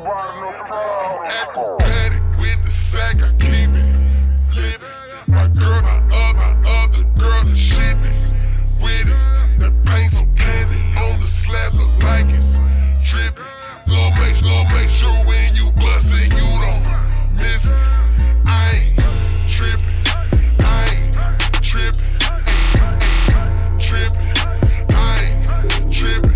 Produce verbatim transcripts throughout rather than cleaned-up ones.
Acrobatic with the sack, I keep it flipping. My girl, my other, my other girl is shipping with it. That paint so candy on the slab, look like it's tripping. Lord, make, Lord, make sure when you bust it, you don't miss me. I ain't tripping, I ain't tripping, ain't tripping, I ain't tripping.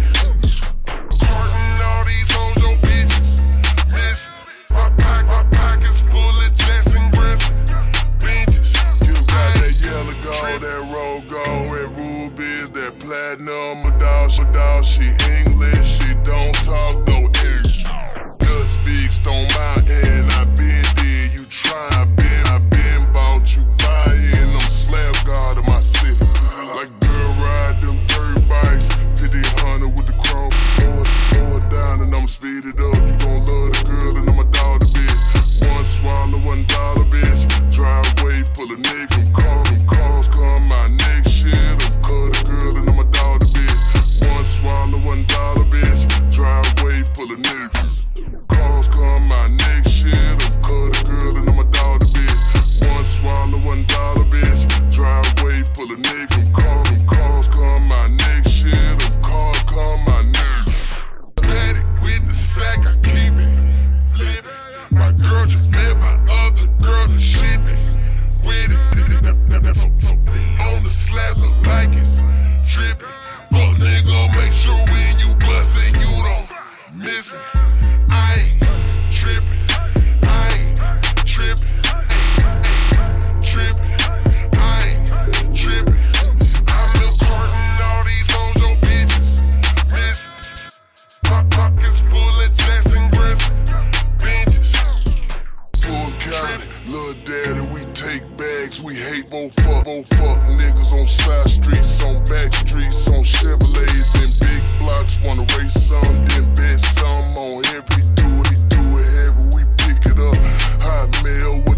Some on every do it, he do it heavy, we pick it up. Hot mail.